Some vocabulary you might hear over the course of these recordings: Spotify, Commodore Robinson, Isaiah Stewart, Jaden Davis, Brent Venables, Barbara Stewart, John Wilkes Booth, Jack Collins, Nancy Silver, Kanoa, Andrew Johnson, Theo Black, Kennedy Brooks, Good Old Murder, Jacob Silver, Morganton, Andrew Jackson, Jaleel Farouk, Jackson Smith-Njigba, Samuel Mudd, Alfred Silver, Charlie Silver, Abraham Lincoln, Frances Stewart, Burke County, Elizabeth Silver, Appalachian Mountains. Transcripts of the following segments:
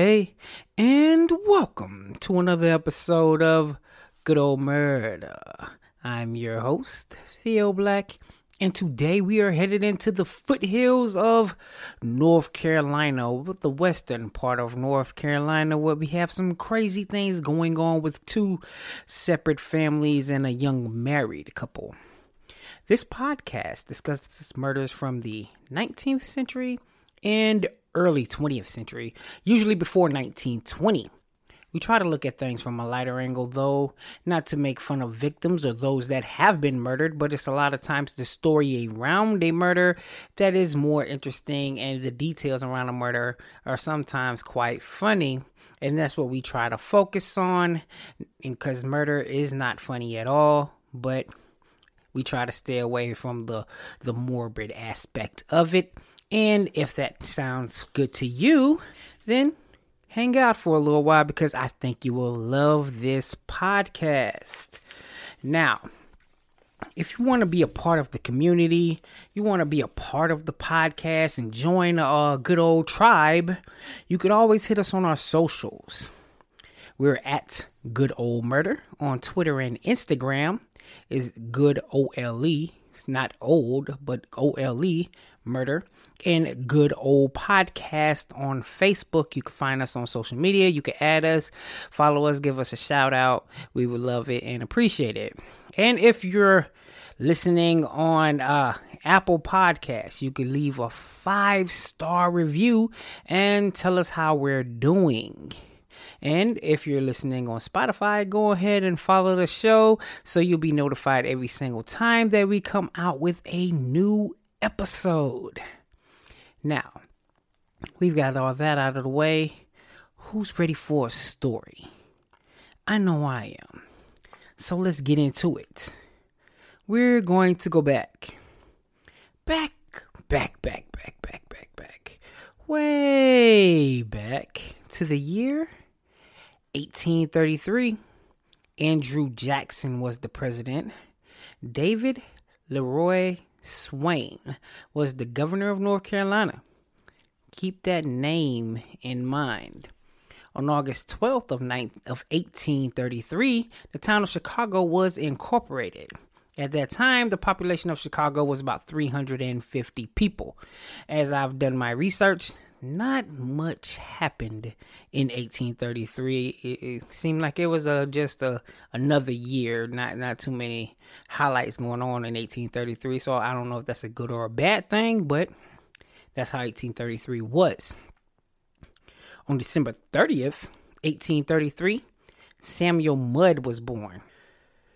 Hey, and welcome to another episode of Good Old Murder. I'm your host, Theo Black, and today we are headed into the foothills of North Carolina, with the western part of North Carolina, where we have some crazy things going on with two separate families and a young married couple. This podcast discusses murders from the 19th century and early 20th century, usually before 1920. We try to look at things from a lighter angle, though, not to make fun of victims or those that have been murdered, but it's a lot of times the story around a murder that is more interesting, and the details around a murder are sometimes quite funny, and that's what we try to focus on, because murder is not funny at all, but we try to stay away from the morbid aspect of it. And if that sounds good to you, then hang out for a little while, because I think you will love this podcast. Now, if you want to be a part of the community, you want to be a part of the podcast and join a good old tribe, you could always hit us on our socials. We're at Good Old Murder on Twitter and Instagram. It's Good O-L-E. It's not old, but O-L-E Murder. And Good Old Podcast on Facebook. You can find us on social media. You can add us, follow us, give us a shout out. We would love it and appreciate it. And if you're listening on Apple Podcasts, you can leave a 5-star review and tell us how we're doing. And if you're listening on Spotify, go ahead and follow the show so you'll be notified every single time that we come out with a new episode. Now, we've got all that out of the way. Who's ready for a story? I know I am. So let's get into it. We're going to go back. Way back to the year 1833, Andrew Jackson was the president. David Leroy Swain was the governor of North Carolina. Keep that name in mind. On August 12th of 1833, the town of Chicago was incorporated. At that time, the population of Chicago was about 350 people. As I've done my research, not much happened in 1833. It seemed like it was another year, not too many highlights going on in 1833. So I don't know if that's a good or a bad thing, but that's how 1833 was. On December 30th, 1833, Samuel Mudd was born.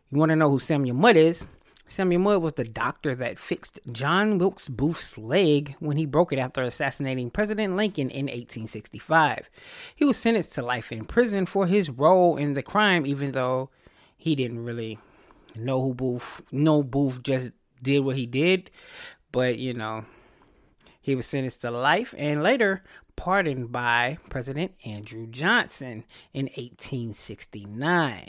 You want to know who Samuel Mudd is? Samuel Mudd was the doctor that fixed John Wilkes Booth's leg when he broke it after assassinating President Lincoln in 1865. He was sentenced to life in prison for his role in the crime, even though he didn't really know Booth just did what he did. But, you know, he was sentenced to life and later pardoned by President Andrew Johnson in 1869.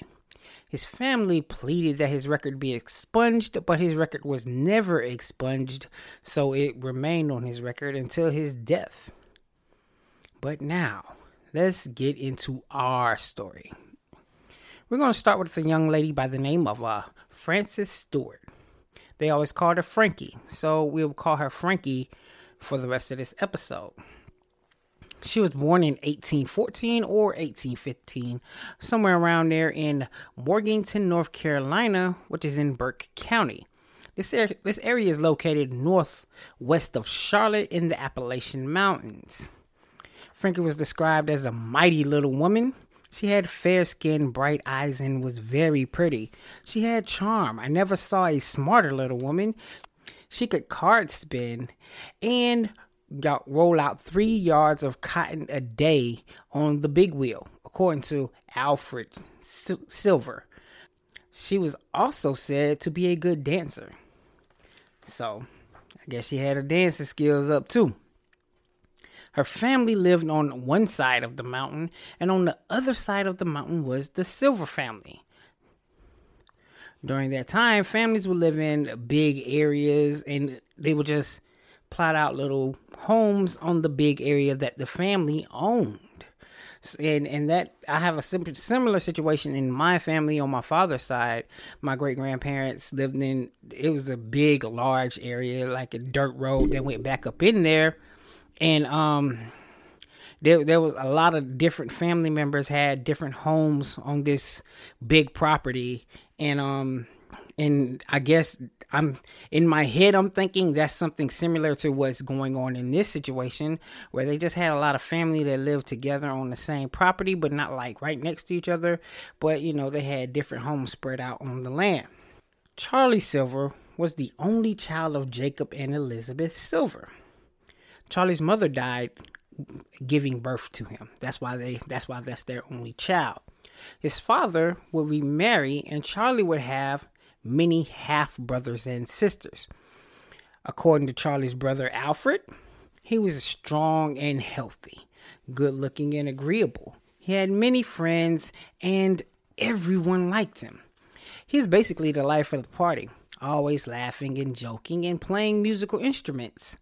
His family pleaded that his record be expunged, but his record was never expunged, so it remained on his record until his death. But now, let's get into our story. We're going to start with a young lady by the name of Frances Stewart. They always called her Frankie, so we'll call her Frankie for the rest of this episode. She was born in 1814 or 1815, somewhere around there in Morganton, North Carolina, which is in Burke County. This area is located northwest of Charlotte in the Appalachian Mountains. Frankie was described as a mighty little woman. She had fair skin, bright eyes, and was very pretty. She had charm. I never saw a smarter little woman. She could card spin and roll out 3 yards of cotton a day on the big wheel, according to Alfred Silver. She was also said to be a good dancer. So, I guess she had her dancing skills up too. Her family lived on one side of the mountain, and on the other side of the mountain was the Silver family. During that time, families would live in big areas, and they would just plot out little homes on the big area that the family owned. And that I have a similar situation in my family on my father's side. My great-grandparents lived in, it was a big, large area, like a dirt road that went back up in there. And there was a lot of different family members had different homes on this big property. And I guess I'm in my head, I'm thinking that's something similar to what's going on in this situation, where they just had a lot of family that lived together on the same property, but not like right next to each other. But, you know, they had different homes spread out on the land. Charlie Silver was the only child of Jacob and Elizabeth Silver. Charlie's mother died giving birth to him. That's why that's their only child. His father would remarry, and Charlie would have many half-brothers and sisters. According to Charlie's brother Alfred, he was strong and healthy, good-looking and agreeable. He had many friends, and everyone liked him. He was basically the life of the party, always laughing and joking and playing musical instruments.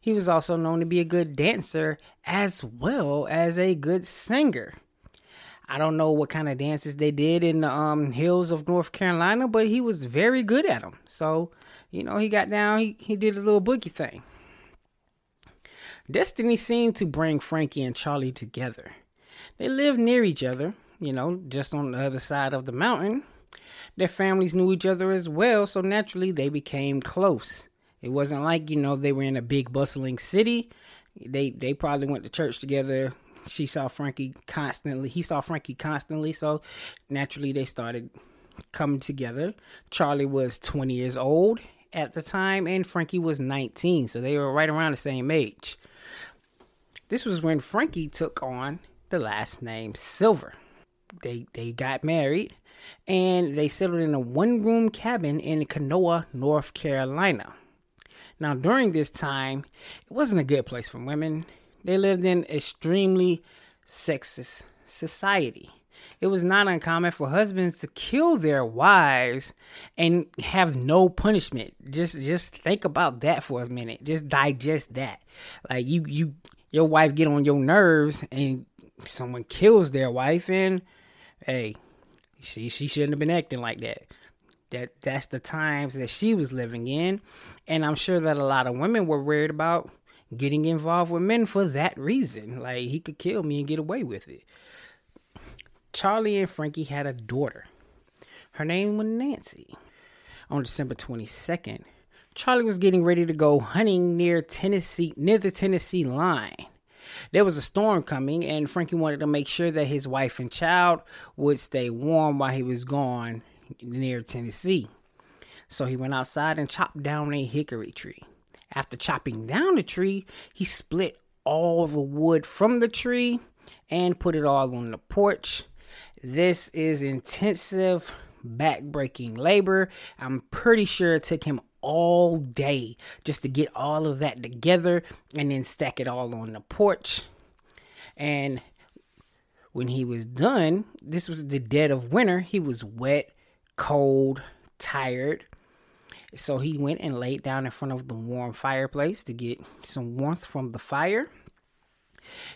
He was also known to be a good dancer as well as a good singer. I don't know what kind of dances they did in the hills of North Carolina, but he was very good at them. So, you know, he got down, he did a little boogie thing. Destiny seemed to bring Frankie and Charlie together. They lived near each other, you know, just on the other side of the mountain. Their families knew each other as well, so naturally they became close. It wasn't like, you know, they were in a big bustling city. They probably went to church together. She saw Frankie constantly. He saw Frankie constantly. So naturally they started coming together. Charlie was 20 years old at the time and Frankie was 19. So they were right around the same age. This was when Frankie took on the last name Silver. They got married and they settled in a one-room cabin in Kanoa, North Carolina. Now, during this time, it wasn't a good place for women. They lived in extremely sexist society. It was not uncommon for husbands to kill their wives and have no punishment. Just think about that for a minute. Just digest that. Like your wife get on your nerves and someone kills their wife, and hey, she shouldn't have been acting like that. That's the times that she was living in, and I'm sure that a lot of women were worried about getting involved with men for that reason. Like, he could kill me and get away with it. Charlie and Frankie had a daughter. Her name was Nancy. On December 22nd, Charlie was getting ready to go hunting near the Tennessee line. There was a storm coming, and Frankie wanted to make sure that his wife and child would stay warm while he was gone near Tennessee. So he went outside and chopped down a hickory tree. After chopping down the tree, he split all the wood from the tree and put it all on the porch. This is intensive, back-breaking labor. I'm pretty sure it took him all day just to get all of that together and then stack it all on the porch. And when he was done, this was the dead of winter. He was wet, cold, tired. So he went and laid down in front of the warm fireplace to get some warmth from the fire.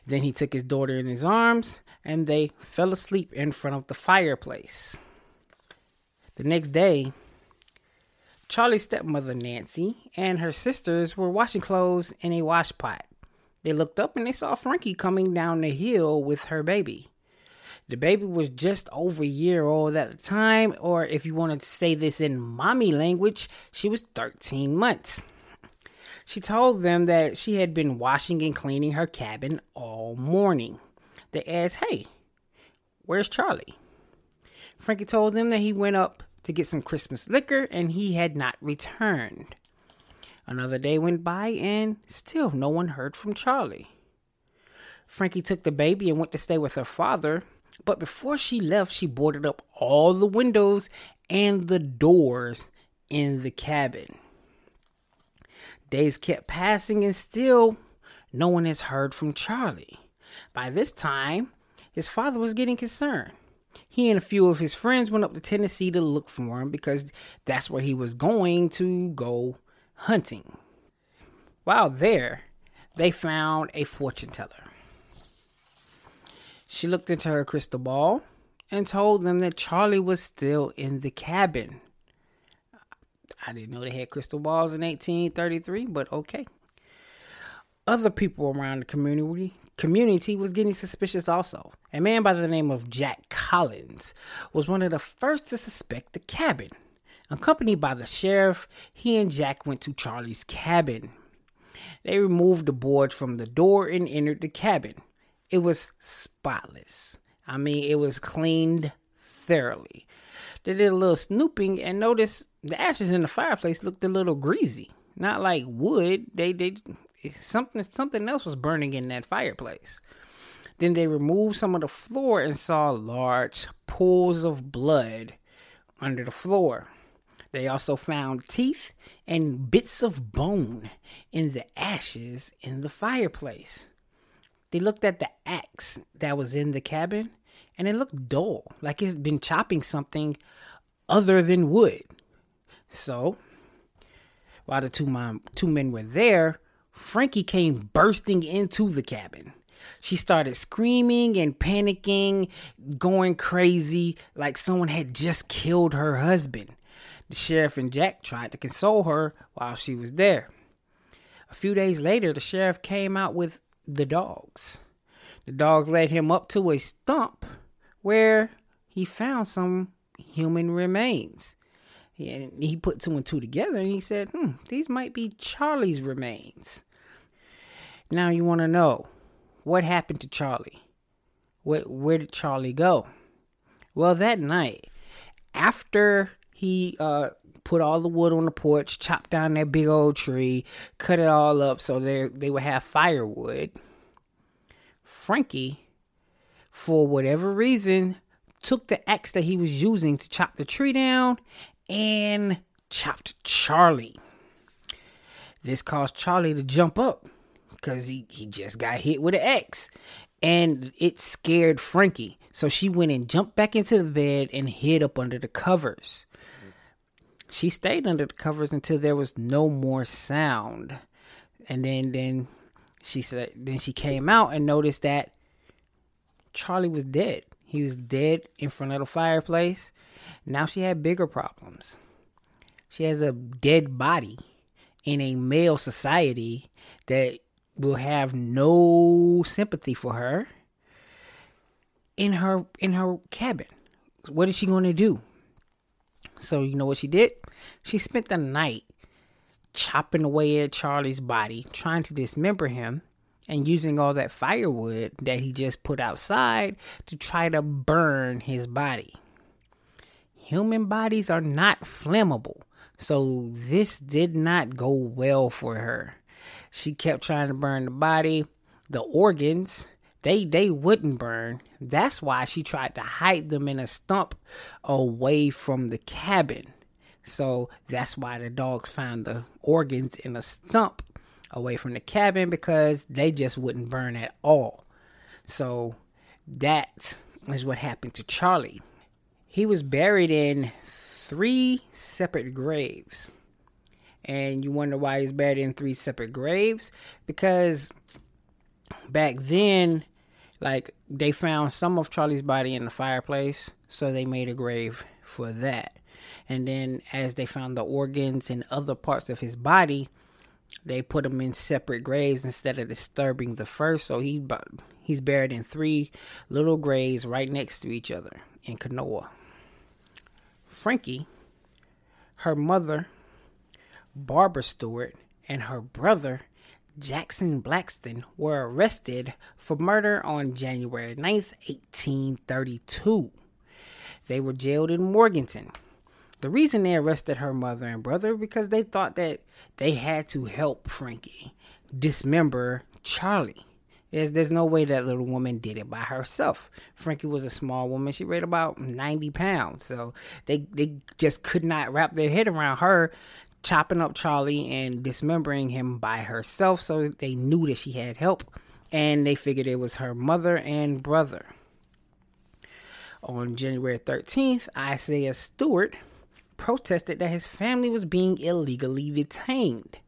Then he took his daughter in his arms and they fell asleep in front of the fireplace. The next day, Charlie's stepmother, Nancy, and her sisters were washing clothes in a washpot. They looked up and they saw Frankie coming down the hill with her baby. The baby was just over a year old at the time, or if you wanted to say this in mommy language, she was 13 months. She told them that she had been washing and cleaning her cabin all morning. They asked, "Hey, where's Charlie?" Frankie told them that he went up to get some Christmas liquor and he had not returned. Another day went by and still no one heard from Charlie. Frankie took the baby and went to stay with her father. But before she left, she boarded up all the windows and the doors in the cabin. Days kept passing and still no one has heard from Charlie. By this time, his father was getting concerned. He and a few of his friends went up to Tennessee to look for him because that's where he was going to go hunting. While there, they found a fortune teller. She looked into her crystal ball and told them that Charlie was still in the cabin. I didn't know they had crystal balls in 1833, but okay. Other people around the community was getting suspicious also. A man by the name of Jack Collins was one of the first to suspect the cabin. Accompanied by the sheriff, he and Jack went to Charlie's cabin. They removed the board from the door and entered the cabin. It was spotless. I mean, it was cleaned thoroughly. They did a little snooping and noticed the ashes in the fireplace looked a little greasy. Not like wood. Something else was burning in that fireplace. Then they removed some of the floor and saw large pools of blood under the floor. They also found teeth and bits of bone in the ashes in the fireplace. They looked at the axe that was in the cabin, and it looked dull, like it's been chopping something other than wood. So, while the two men were there, Frankie came bursting into the cabin. She started screaming and panicking, going crazy like someone had just killed her husband. The sheriff and Jack tried to console her while she was there. A few days later, the sheriff came out with the dogs. The dogs led him up to a stump where he found some human remains. And he put two and two together and he said, these might be Charlie's remains. Now you want to know, what happened to Charlie? Where did Charlie go? Well, that night, after he put all the wood on the porch, chopped down that big old tree, cut it all up so they would have firewood, Frankie, for whatever reason, took the axe that he was using to chop the tree down and chopped Charlie. This caused Charlie to jump up because he just got hit with an axe, and it scared Frankie. So she went and jumped back into the bed and hid up under the covers. She stayed under the covers until there was no more sound. And then she came out and noticed that Charlie was dead. He was dead in front of the fireplace. Now she had bigger problems. She has a dead body in a male society that will have no sympathy for her in her cabin. What is she going to do? So you know what she did? She spent the night chopping away at Charlie's body, trying to dismember him, and using all that firewood that he just put outside to try to burn his body. Human bodies are not flammable, so this did not go well for her. She kept trying to burn the body. The organs, they wouldn't burn. That's why she tried to hide them in a stump away from the cabin. So that's why the dogs found the organs in a stump away from the cabin, because they just wouldn't burn at all. So that is what happened to Charlie. He was buried in 3 separate graves. And you wonder why he's buried in 3 separate graves? Because back then, they found some of Charlie's body in the fireplace, so they made a grave for that. And then as they found the organs and other parts of his body, they put him in separate graves instead of disturbing the first. So he's buried in 3 little graves right next to each other in Kanoa. Frankie, her mother, Barbara Stewart, and her brother, Jackson Blackston, were arrested for murder on January 9th, 1832. They were jailed in Morganton. The reason they arrested her mother and brother because they thought that they had to help Frankie dismember Charlie. There's no way that little woman did it by herself. Frankie was a small woman. She weighed about 90 pounds. So they just could not wrap their head around her chopping up Charlie and dismembering him by herself. So they knew that she had help, and they figured it was her mother and brother. On January 13th, Isaiah Stewart protested that his family was being illegally detained.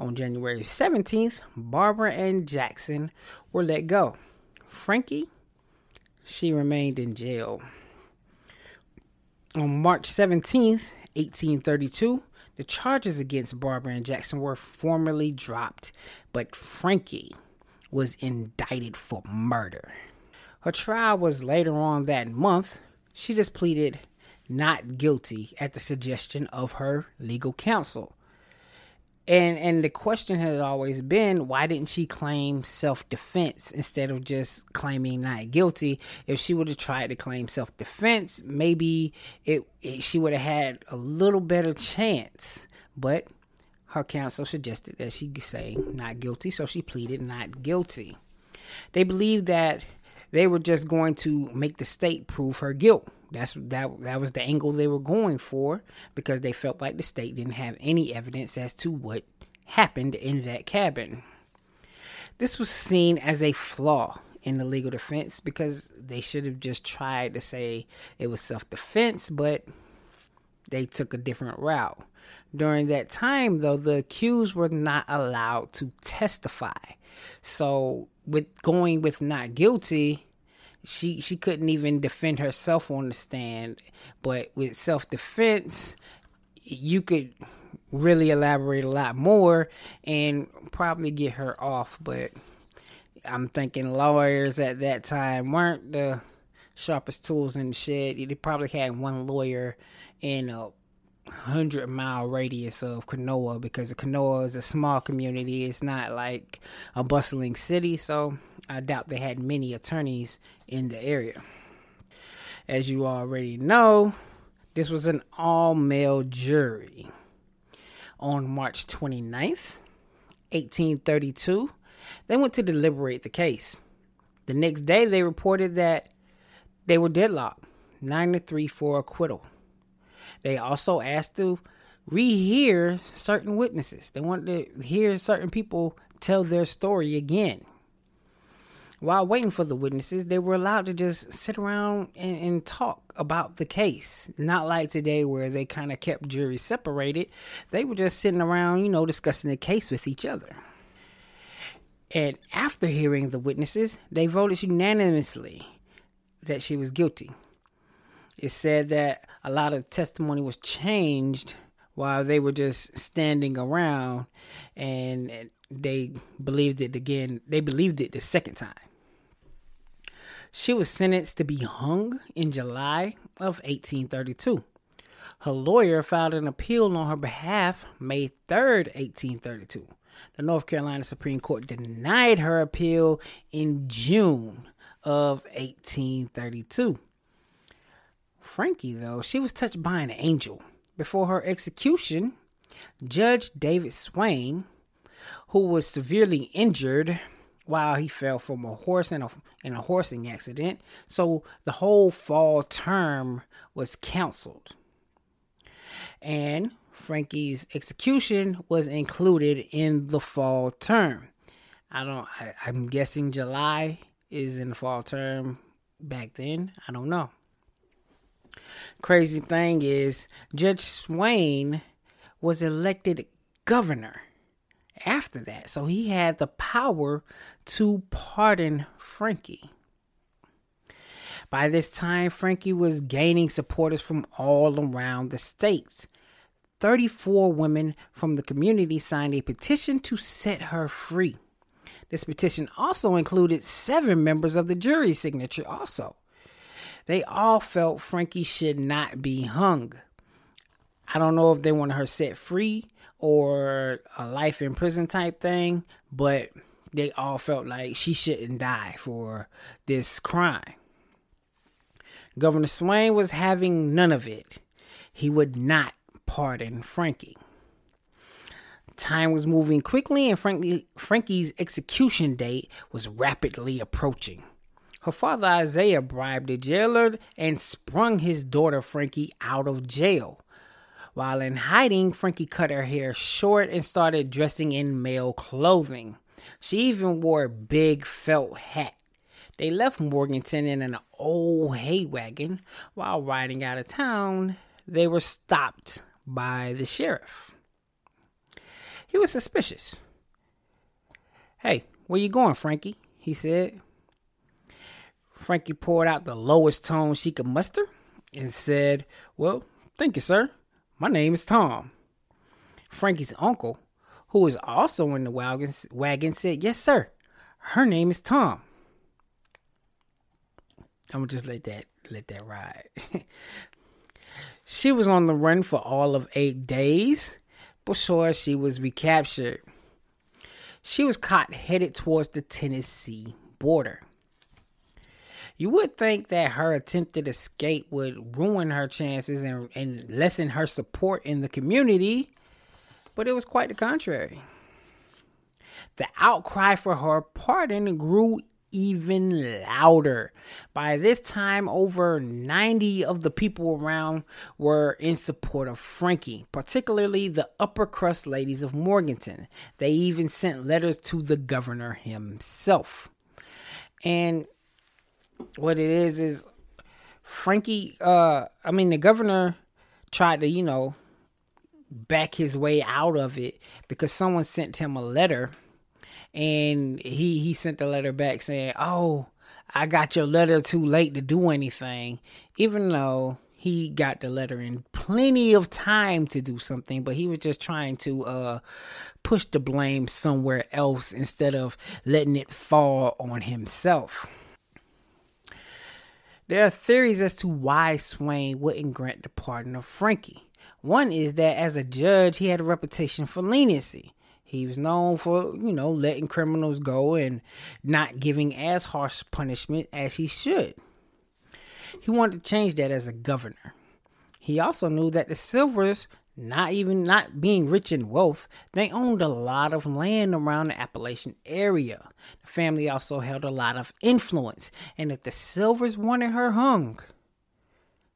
On January 17th, Barbara and Jackson were let go. Frankie, she remained in jail. On March 17th, 1832, the charges against Barbara and Jackson were formally dropped, but Frankie was indicted for murder. Her trial was later on that month. She just pleaded not guilty at the suggestion of her legal counsel. And the question has always been, why didn't she claim self-defense instead of just claiming not guilty? If she would have tried to claim self-defense, maybe she would have had a little better chance. But her counsel suggested that she say not guilty, so she pleaded not guilty. They believed that they were just going to make the state prove her guilt. That was the angle they were going for, because they felt like the state didn't have any evidence as to what happened in that cabin. This was seen as a flaw in the legal defense, because they should have just tried to say it was self-defense, but they took a different route. During that time, though, the accused were not allowed to testify. So with going with not guilty, She couldn't even defend herself on the stand. But with self-defense, you could really elaborate a lot more and probably get her off. But I'm thinking lawyers at that time weren't the sharpest tools in the shed. They probably had one lawyer in a 100-mile radius of Kanoa, because Kanoa is a small community. It's not like a bustling city, so I doubt they had many attorneys in the area. As you already know, this was an all-male jury. On March 29th, 1832, they went to deliberate the case. The next day, they reported that they were deadlocked, 9-3 for acquittal. They also asked to rehear certain witnesses. They wanted to hear certain people tell their story again. While waiting for the witnesses, they were allowed to just sit around and talk about the case. Not like today where they kind of kept juries separated. They were just sitting around, discussing the case with each other. And after hearing the witnesses, they voted unanimously that she was guilty. It said that a lot of testimony was changed while they were just standing around, and they believed it again. They believed it the second time. She was sentenced to be hung in July of 1832. Her lawyer filed an appeal on her behalf May 3rd, 1832. The North Carolina Supreme Court denied her appeal in June of 1832. Frankie, though, she was touched by an angel. Before her execution, Judge David Swain, who was severely injured while he fell from a horse in a horsing accident, so the whole fall term was canceled. And Frankie's execution was included in the fall term. I'm guessing July is in the fall term back then. I don't know. Crazy thing is, Judge Swain was elected governor after that, so he had the power to pardon Frankie. By this time, Frankie was gaining supporters from all around the states. 34 women from the community signed a petition to set her free. This petition also included 7 members of the jury's signature also. They all felt Frankie should not be hung. I don't know if they wanted her set free or a life in prison type thing, but they all felt like she shouldn't die for this crime. Governor Swain was having none of it. He would not pardon Frankie. Time was moving quickly, and Frankie's execution date was rapidly approaching. Her father, Isaiah, bribed a jailer and sprung his daughter, Frankie, out of jail. While in hiding, Frankie cut her hair short and started dressing in male clothing. She even wore a big felt hat. They left Morganton in an old hay wagon. While riding out of town, they were stopped by the sheriff. He was suspicious. "Hey, where you going, Frankie?" he said. Frankie poured out the lowest tone she could muster and said, "Well, thank you, sir. My name is Tom." Frankie's uncle, who was also in the wagon, said, "Yes, sir. Her name is Tom." I'm going to just let that ride. She was on the run for all of 8 days before she was recaptured. She was caught headed towards the Tennessee border. You would think that her attempted escape would ruin her chances and lessen her support in the community, but it was quite the contrary. The outcry for her pardon grew even louder. By this time, over 90 of the people around were in support of Frankie, particularly the upper crust ladies of Morganton. They even sent letters to the governor himself. And what it is Frankie, the governor tried to, back his way out of it because someone sent him a letter. And he sent the letter back saying, "Oh, I got your letter too late to do anything." Even though he got the letter in plenty of time to do something, but he was just trying to push the blame somewhere else instead of letting it fall on himself. There are theories as to why Swain wouldn't grant the pardon of Frankie. One is that as a judge, he had a reputation for leniency. He was known for, letting criminals go and not giving as harsh punishment as he should. He wanted to change that as a governor. He also knew that the Silvers, not being rich in wealth, they owned a lot of land around the Appalachian area. The family also held a lot of influence. And if the Silvers wanted her hung,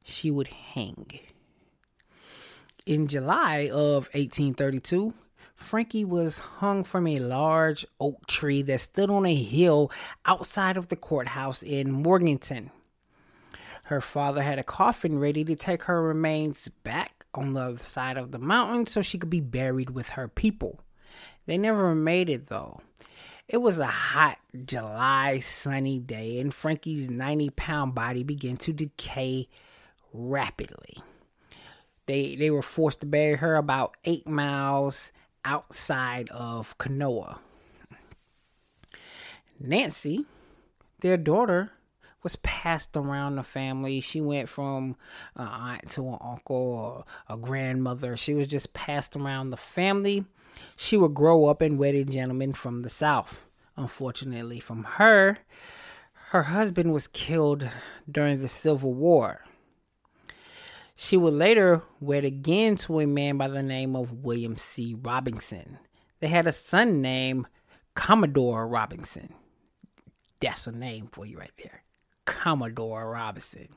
she would hang. In July of 1832, Frankie was hung from a large oak tree that stood on a hill outside of the courthouse in Morganton. Her father had a coffin ready to take her remains back on the side of the mountain so she could be buried with her people. They never made it, though. It was a hot July sunny day, and Frankie's 90-pound body began to decay rapidly. They were forced to bury her about 8 miles outside of Kanoa. Nancy, their daughter, was passed around the family. She went from an aunt to an uncle or a grandmother. She was just passed around the family. She would grow up and wed a gentleman from the South. Unfortunately from her husband was killed during the Civil War. She would later wed again to a man by the name of William C. Robinson. They had a son named Commodore Robinson. That's a name for you right there. Commodore Robinson.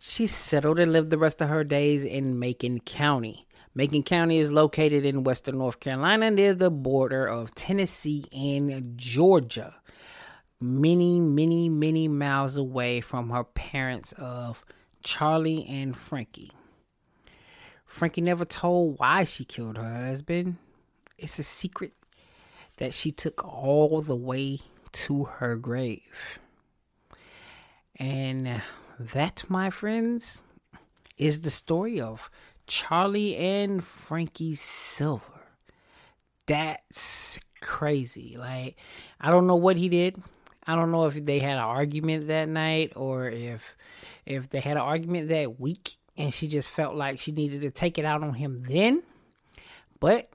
She settled and lived the rest of her days in Macon County. Macon County is located in western North Carolina near the border of Tennessee and Georgia. Many, many, many miles away from her parents of Charlie and Frankie. Frankie never told why she killed her husband. It's a secret that she took all the way to her grave. And that, my friends, is the story of Charlie and Frankie Silver. That's crazy. I don't know what he did. I don't know if they had an argument that night or if they had an argument that week and she just felt like she needed to take it out on him then. But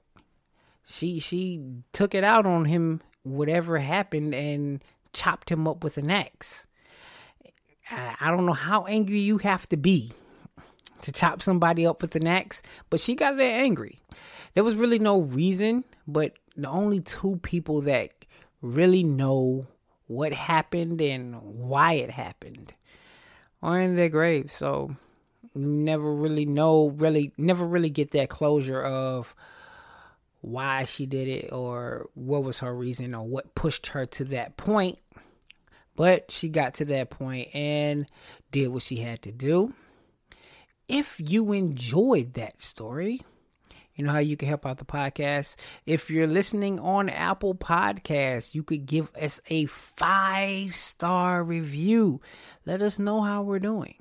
she took it out on him, whatever happened, and chopped him up with an axe. I don't know how angry you have to be to chop somebody up with an axe, but she got that angry. There was really no reason, but the only two people that really know what happened and why it happened are in their grave. So you never really get that closure of why she did it or what was her reason or what pushed her to that point. But she got to that point and did what she had to do. If you enjoyed that story, You know how you can help out the podcast? If you're listening on Apple Podcasts, you could give us a 5-star review. Let us know how we're doing.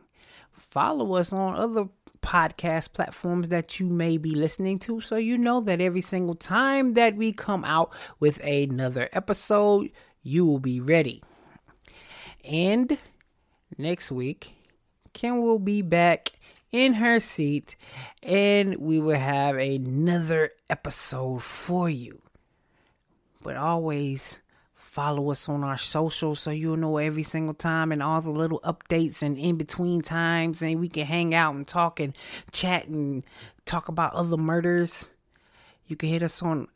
Follow us on other podcast platforms that you may be listening to, so you know that every single time that we come out with another episode, you will be ready. And next week, Kim will be back in her seat, and we will have another episode for you. But always follow us on our social, so you'll know every single time and all the little updates and in between times, and we can hang out and talk and chat and talk about other murders. You can hit us on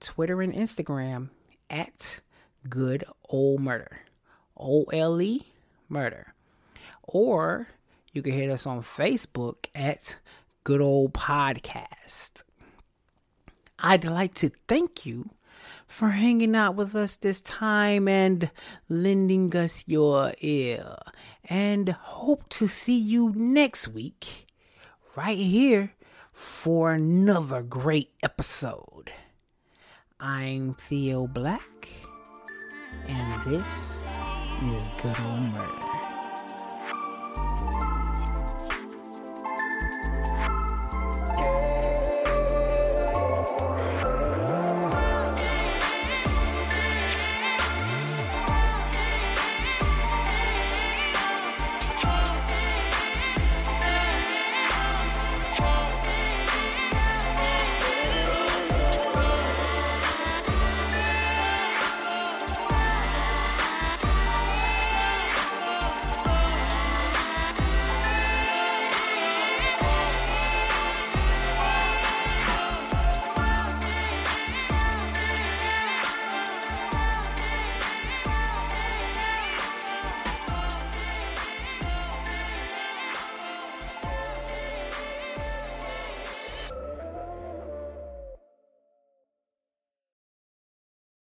Twitter and Instagram at Good Old Murder, OLE Murder, or you can hit us on Facebook at Good Old Podcast. I'd like to thank you for hanging out with us this time and lending us your ear. And hope to see you next week right here for another great episode. I'm Theo Black, and this is Good Old Murder.